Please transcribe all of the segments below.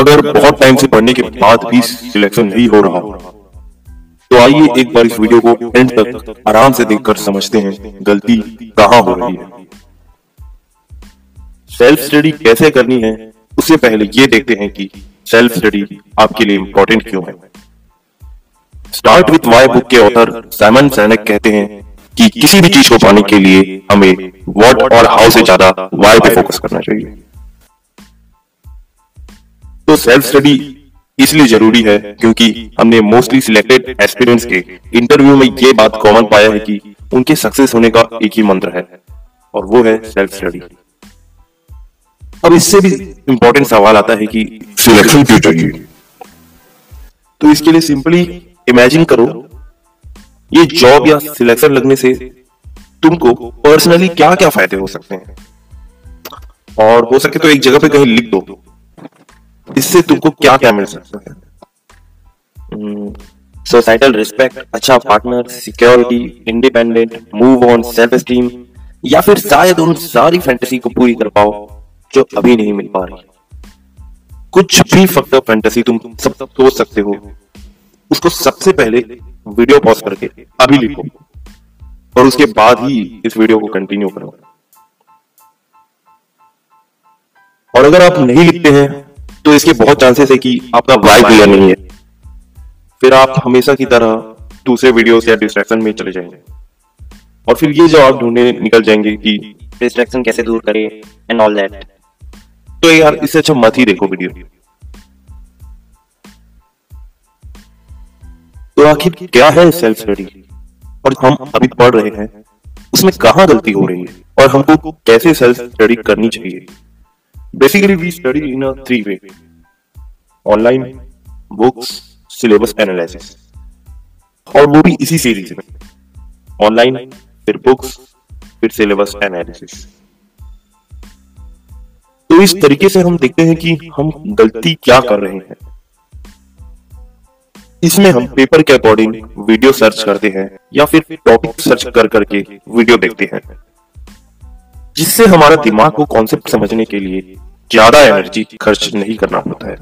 अगर बहुत टाइम से पढ़ने के बाद भी सिलेक्शन नहीं हो रहा हो तो आइए एक बार इस वीडियो को एंड तक आराम से देखकर समझते हैं गलती कहां हो रही है। सेल्फ स्टडी कैसे करनी है उससे पहले ये देखते हैं कि सेल्फ स्टडी आपके लिए इंपॉर्टेंट क्यों है। स्टार्ट विथ वाई बुक के ऑथर साइमन सैनेक कहते हैं कि किसी भी चीज को पाने के लिए हमें व्हाट और हाउ से ज्यादा वाई पे फोकस करना चाहिए। तो सेल्फ स्टडी इसलिए जरूरी है क्योंकि हमने मोस्टली सिलेक्टेड एस्पिरेंट्स के इंटरव्यू में ये बात कॉमन पाया है कि उनके सक्सेस होने का एक ही मंत्र है और वो है सेल्फ स्टडी। अब इससे भी इंपॉर्टेंट सवाल आता है कि सिलेक्शन क्यों चाहिए। तो इसके लिए सिंपली इमेजिन करो ये जॉब या सिलेक्शन लगने से तुमको पर्सनली क्या क्या फायदे हो सकते हैं और हो सके तो एक जगह पे कहीं लिख दो इससे तुमको क्या क्या मिल सकता है। सोसाइटल रिस्पेक्ट, अच्छा partner, security, independent, move on, self esteem या फिर शायद उन सारी फैंटेसी को पूरी कर पाओ जो अभी नहीं मिल पा रही। कुछ भी फैक्टर फैंटेसी तुम सब सोच सकते हो उसको सबसे पहले वीडियो पॉज करके अभी लिखो और उसके बाद ही इस वीडियो को कंटिन्यू करो। और अगर आप नहीं लिखते हैं तो इसके बहुत चांसेस है कि आपका वाई क्लियर नहीं है, फिर आप हमेशा की तरह दूसरे वीडियोस या डिस्ट्रैक्शन में चले जाएंगे और फिर ये जवाब ढूंढने निकल जाएंगे कि डिस्ट्रैक्शन कैसे दूर करें एंड ऑल दैट। तो यार इससे अच्छा मत ही देखो वीडियो। तो आखिर क्या है सेल्फ स्टडी और हम अभी पढ़ रहे हैं उसमें कहां गलती हो रही है और हमको कैसे सेल्फ स्टडी करनी चाहिए। Basically we study in a three way, online, books, syllabus analysis, और वो भी इसी सीरीज में। ऑनलाइन, फिर बुक्स, फिर सिलेबस एनालिसिस। तो इस तरीके से हम देखते हैं कि हम गलती क्या कर रहे हैं। इसमें हम पेपर के अकॉर्डिंग वीडियो सर्च करते हैं या फिर टॉपिक सर्च कर करके वीडियो देखते हैं जिससे हमारा दिमाग को कॉन्सेप्ट समझने के लिए ज्यादा एनर्जी खर्च नहीं करना होता है।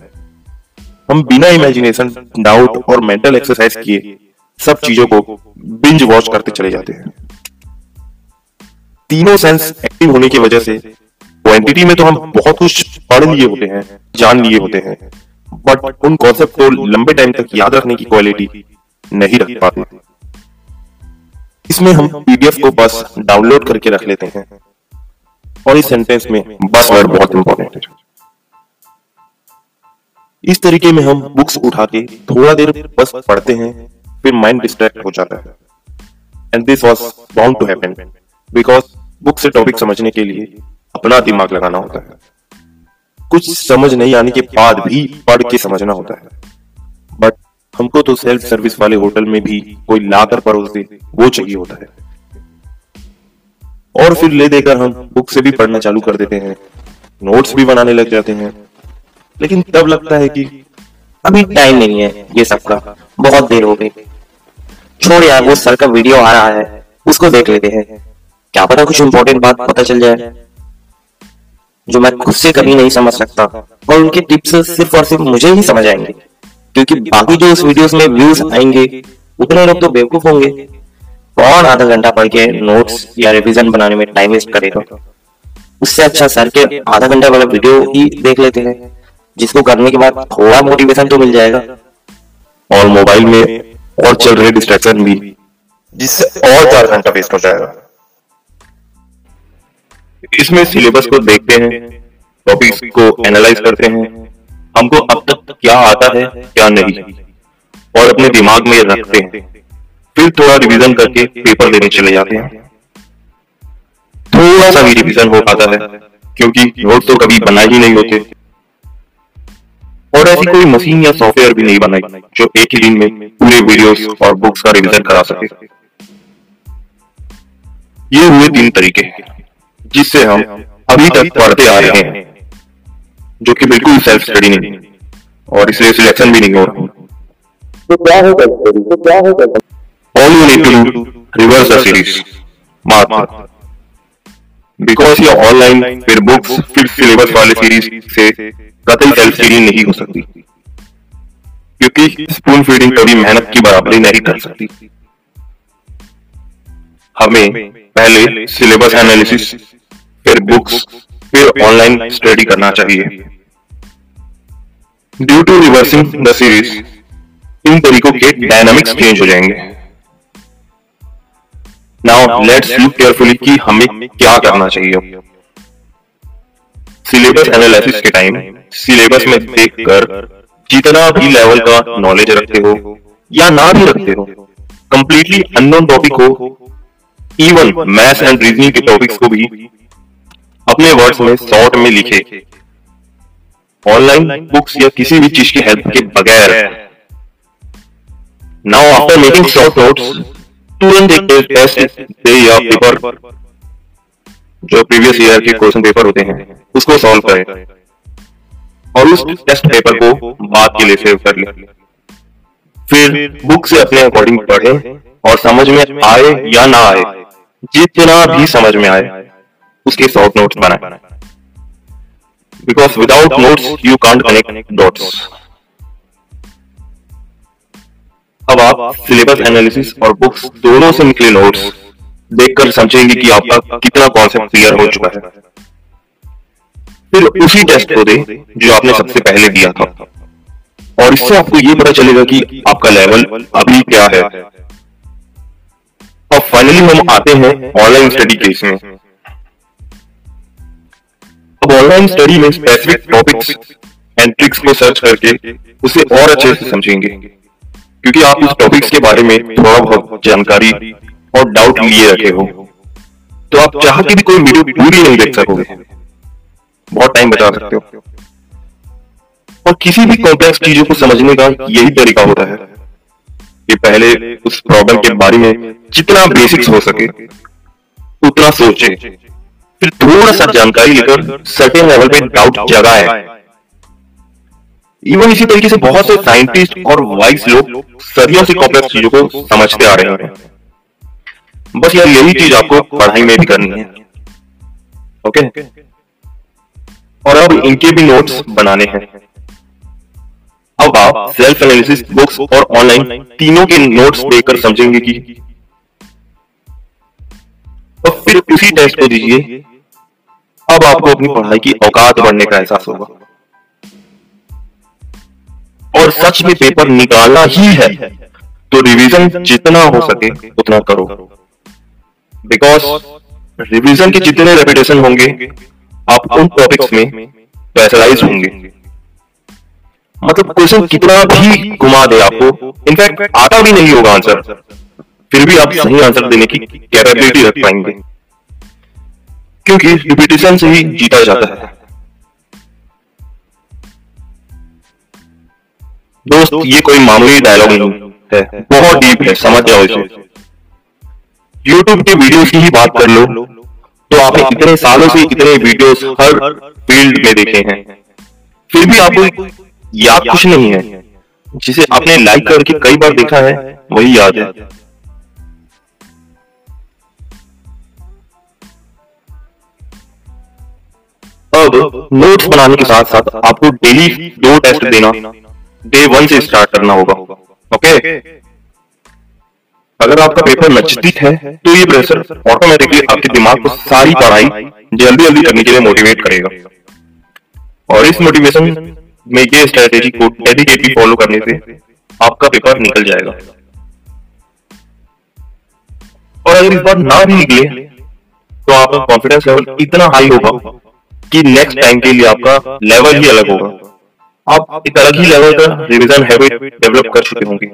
हम बिना इमेजिनेशन, डाउट और मेंटल एक्सरसाइज किए सब चीजों को बिंज वॉच करते चले जाते हैं। तीनों सेंस एक्टिव होने की वजह से क्वांटिटी में तो हम बहुत कुछ पढ़ लिए होते हैं, जान लिए होते हैं, बट उन कॉन्सेप्ट को लंबे टाइम तक याद रखने की क्वालिटी नहीं रख पाते। इसमें हम पीडीएफ को बस डाउनलोड करके रख लेते हैं और इस सेंटेंस में बस वर्ड बहुत इंपॉर्टेंट है। इस तरीके में हम बुक्स उठा के थोड़ा देर बस पढ़ते हैं फिर माइंड डिस्ट्रैक्ट हो जाता है and this was bound to happen because book से टॉपिक समझने के लिए अपना दिमाग लगाना होता है। कुछ समझ नहीं आने के बाद भी पढ़ के समझना होता है, बट हमको तो सेल्फ सर्विस वाले होटल में भी कोई लाकर परोस दे वो चाहिए होता है। और फिर ले देकर हम बुक से भी पढ़ना चालू कर देते हैं, नोट्स भी बनाने लग जाते हैं, लेकिन तब लगता है कि अभी टाइम नहीं है, ये सबका बहुत देर हो गई, छोड़ यार वो सर का वीडियो आ रहा है उसको देख लेते हैं, क्या पता कुछ इंपॉर्टेंट बात पता चल जाए जो मैं खुद से कभी नहीं समझ सकता और उनके टिप्स सिर्फ और सिर्फ मुझे ही समझ आएंगे क्योंकि बाकी जो इस वीडियोस में व्यूज आएंगे उतने लोग तो बेवकूफ होंगे। कौन आधा घंटा पढ़ के नोट्स या रिवीजन बनाने में टाइम वेस्ट करेगा, उससे अच्छा सर के आधा घंटा वाला वीडियो ही देख लेते हैं जिसको करने के बाद थोड़ा मोटिवेशन तो मिल जाएगा। और मोबाइल में और चल रहे डिस्ट्रैक्शन भी जिससे और 4 घंटा वेस्ट हो जाएगा। इसमें सिलेबस को देखते हैं, टॉपिक्स को एनालाइज करते हैं, हमको अब तक क्या आता है क्या नहीं, और अपने दिमाग में रखते हैं, फिर थोड़ा रिवीजन करके पेपर देने चले जाते हैं। थोड़ा सा भी रिवीजन हो पाता है क्योंकि नोट तो कभी बनाए ही नहीं होते और ऐसी कोई मशीन या सॉफ्टवेयर भी नहीं बनाई जो एक ही दिन में पूरे वीडियोस और बुक्स का रिवीजन करा सके। ये हुए 3 तरीके जिससे हम अभी तक पढ़ते आ रहे हैं जो कि बिल्कुल सेल्फ स्टडी नहीं और इसलिए सिलेक्शन भी नहीं हो रहा। तो क्या है सेल्फ स्टडी? तो क्या है self study? All you need to do reverse the series मात्र बिकॉज ये ऑनलाइन फिर बुक्स फिर सिलेबस वाले सीरीज से रतन सेल्फ फीडिंग नहीं हो सकती, क्योंकि स्पून फीडिंग कभी मेहनत की बराबरी नहीं कर सकती। हमें पहले सिलेबस एनालिसिस, फिर बुक्स, फिर ऑनलाइन स्टडी करना चाहिए। Due to reversing the series इन तरीकों के डायनामिक्स चेंज हो जाएंगे। नाउ लेट्स लुक केयरफुली कि हमें क्या करना चाहिए। सिलेबस एनालिसिस के टाइम सिलेबस में देखकर जितना भी लेवल का नॉलेज रखते हो या ना भी रखते हो, कंप्लीटली अननोन टॉपिक हो, इवन मैथ्स एंड रीजनिंग के टॉपिक्स को भी अपने वर्ड्स में शॉर्ट में लिखे, ऑनलाइन बुक्स या किसी भी चीज की हेल्प के बगैर। Now after making short notes, तुरंत एक टेस्ट दे या पेपर जो प्रीवियस ईयर के क्वेश्चन पेपर होते हैं उसको सॉल्व करें और उस टेस्ट पेपर को बाद के लिए सेव कर लें। फिर बुक से अपने अकॉर्डिंग पढ़ें और समझ में आए या ना आए, जितना भी समझ में आए उसके शॉर्ट नोट्स बनाएं, because without notes you can't connect dots. अब आप सिलेबस एनालिसिस और बुक्स दोनों से निकले नोट्स देखकर समझेंगे कि आपका कितना कॉन्सेप्ट क्लियर हो चुका है। फिर उसी टेस्ट को दें जो आपने सबसे पहले दिया था, और इससे आपको ये पता चलेगा कि आपका लेवल अभी क्या है। और फाइनली हम आते हैं ऑनलाइन स्टडी के इसमें। अब ऑनलाइन स्टडी में स्पेसिफिक टॉपिक्स एंड ट्रिक्स को सर्च करके उसे और अच्छे से समझेंगे, क्योंकि आप इस टॉपिक्स के बारे में थोड़ा बहुत जानकारी और डाउट लिए रखे हो, तो आप चाह के भी कोई वीडियो पूरी नहीं देख सकोगे, बहुत टाइम बचा सकते हो। और किसी भी कॉम्प्लेक्स चीजों को समझने का यही तरीका होता है कि पहले उस प्रॉब्लम के बारे में जितना बेसिक्स हो सके उतना सोचे, फिर थोड़ा सा जानकारी लेकर सर्टेन लेवल पे डाउट जगाए। इवन इसी तरीके से बहुत से साइंटिस्ट और वाइज लोग सदियों से कॉम्प्लेक्स चीजों को समझते आ रहे हैं। बस यार यही चीज आपको पढ़ाई में भी करनी है, ओके? और अब इनके भी नोट्स बनाने हैं। अब आप सेल्फ एनालिसिस, बुक्स और ऑनलाइन तीनों के नोट्स देकर समझेंगे कि, और फिर उसी टेस्ट को दीजिए। अब आपको अपनी पढ़ाई की औकात बढ़ने का एहसास होगा, और सच में पेपर निकालना ही है तो रिवीजन जितना हो सके उतना करो, बिकॉज रिवीजन के जितने रेपिटेशन होंगे आप उन टॉपिक्स में स्पेशलाइज होंगे। मतलब क्वेश्चन कितना भी घुमा दे आपको, इनफैक्ट आता भी नहीं होगा आंसर, फिर भी आप सही आंसर देने की कैपेबिलिटी रख पाएंगे, क्योंकि रिपीटेशन से ही जीता जाता है। दोस्त, ये कोई मामूली डायलॉग नहीं है, बहुत डीप है, समझ जाओ इसे। YouTube के वीडियोस की ही बात कर लो तो आपने इतने सालों से इतने वीडियोस हर फील्ड में देखे हैं, फिर भी आपको याद कुछ नहीं है। जिसे आपने लाइक करके कई बार देखा है वही याद है। अब नोट्स बनाने के साथ साथ आपको डेली 2 टेस्ट देना डे 1 से स्टार्ट करना होगा, ओके? अगर आपका पेपर नजदीक है तो ये प्रेशर ऑटोमेटिकली आपके दिमाग को सारी पढ़ाई जल्दी जल्दी करने के लिए मोटिवेट करेगा, और इस मोटिवेशन में ये स्ट्रेटेजी को डेडिकेटली फॉलो करने से आपका पेपर निकल जाएगा। और अगर इस बार ना भी निकले तो आपका कॉन्फिडेंस लेवल इतना हाई होगा कि नेक्स्ट टाइम के लिए आपका लेवल ही अलग होगा। आप एक अलग ही लेवल का रिविजन हैबिट डेवलप कर चुके होंगे,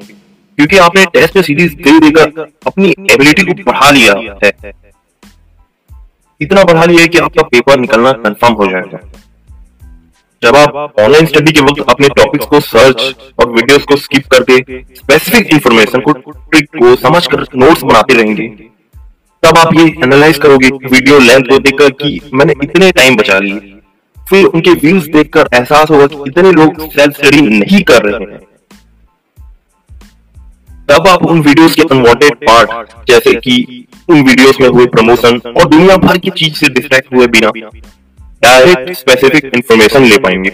क्योंकि आपने टेस्ट में सीरीज दे देकर अपनी एबिलिटी को बढ़ा लिया है, इतना बढ़ा लिया है कि आपका पेपर निकलना कंफर्म हो जाएगा। जब आप ऑनलाइन स्टडी के वक्त अपने टॉपिक्स को सर्च और वीडियोस को स्किप करके स्पेसिफिक इंफॉर्मेशन को, ट्रिक को समझकर नोट्स बनाते रहेंगे, तब आप ये एनालाइज करोगे वीडियो लेंथ को देखकर कि मैंने इतने टाइम बचा लिए, फिर उनके व्यूज देखकर एहसास होगा कि इतने लोग सेल्फ स्टडी नहीं कर रहे हैं। तब आप उन वीडियोस के अनवांटेड पार्ट, जैसे कि उन वीडियोस में हुए प्रमोशन और दुनिया भर की चीज से डिस्ट्रैक्ट हुए बिना डायरेक्ट स्पेसिफिक इंफॉर्मेशन ले पाएंगे,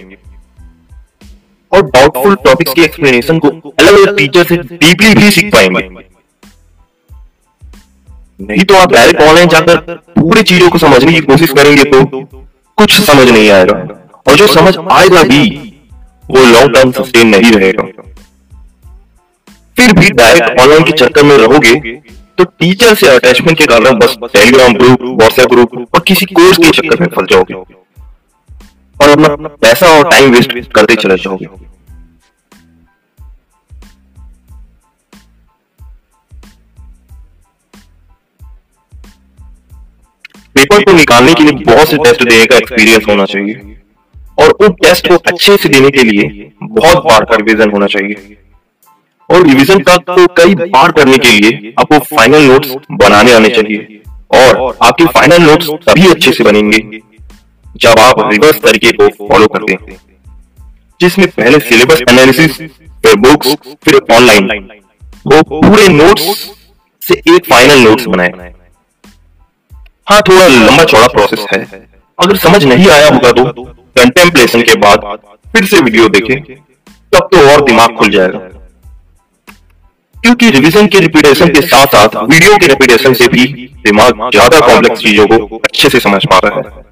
और डाउटफुल टॉपिक्स की एक्सप्लेनेशन को अलग अलग टीचर से डीपली भी सीख पाएंगे। नहीं तो आप डायरेक्ट ऑनलाइन जाकर पूरी चीजों को समझने की कोशिश करेंगे तो कुछ समझ नहीं आएगा, और जो समझ आएगा भी वो लॉन्ग टर्म सस्टेन नहीं रहेगा। फिर भी डायरेक्ट ऑनलाइन के चक्कर में रहोगे तो टीचर से अटैचमेंट के कारण बस टेलीग्राम ग्रुप, व्हाट्सएप ग्रुप और किसी कोर्स के चक्कर में फंस जाओगे और अपना पैसा और टाइम वेस्ट करते चले जाओगे। पेपर को निकालने के लिए बहुत से टेस्ट देने का एक्सपीरियंस होना चाहिए और उन टेस्ट को अच्छे से देने के लिए बहुत बार का रिवीजन होना चाहिए, और रिवीजन का तो कई बार करने के लिए आपको फाइनल नोट्स बनाने आने चाहिए। और आपके फाइनल नोट्स तभी अच्छे से बनेंगे जब आप रिवर्स तरीके को फॉलो करते हैं, जिसमें पहले सिलेबस एनालिसिस, फिर बुक्स, फिर ऑनलाइन वो पूरे नोट्स से एक फाइनल नोट्स बनाए। हाँ, थोड़ा लंबा चौड़ा प्रोसेस है। अगर समझ नहीं आया होगा तो कंटेम्पलेशन के बाद फिर से वीडियो देखें, तब तो और दिमाग खुल जाएगा, क्योंकि रिवीजन के रिपीटेशन के साथ साथ वीडियो के रिपीटेशन से भी दिमाग ज्यादा कॉम्प्लेक्स चीजों को अच्छे से समझ पाता है।